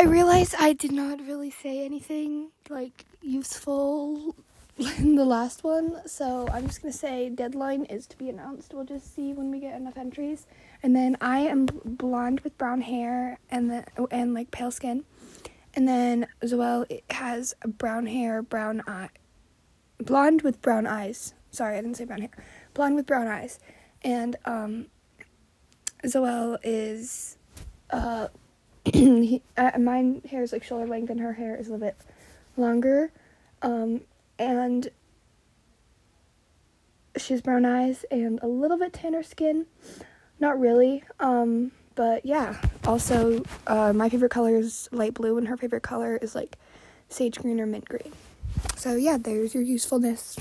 I realized I did not really say anything, like, useful in the last one, so I'm just gonna say deadline is to be announced. We'll just see when we get enough entries. And then I am blonde with brown hair and like pale skin. And then Zoelle has brown hair, brown eye, blonde with brown eyes. Sorry, I didn't say brown hair. Blonde with brown eyes. And Zoelle is mine hair is like shoulder length and her hair is a little bit longer. And she has brown eyes and a little bit tanner skin. Not really, but yeah. Also, my favorite color is light blue, and her favorite color is, like, sage green or mint green. So, yeah, there's your usefulness.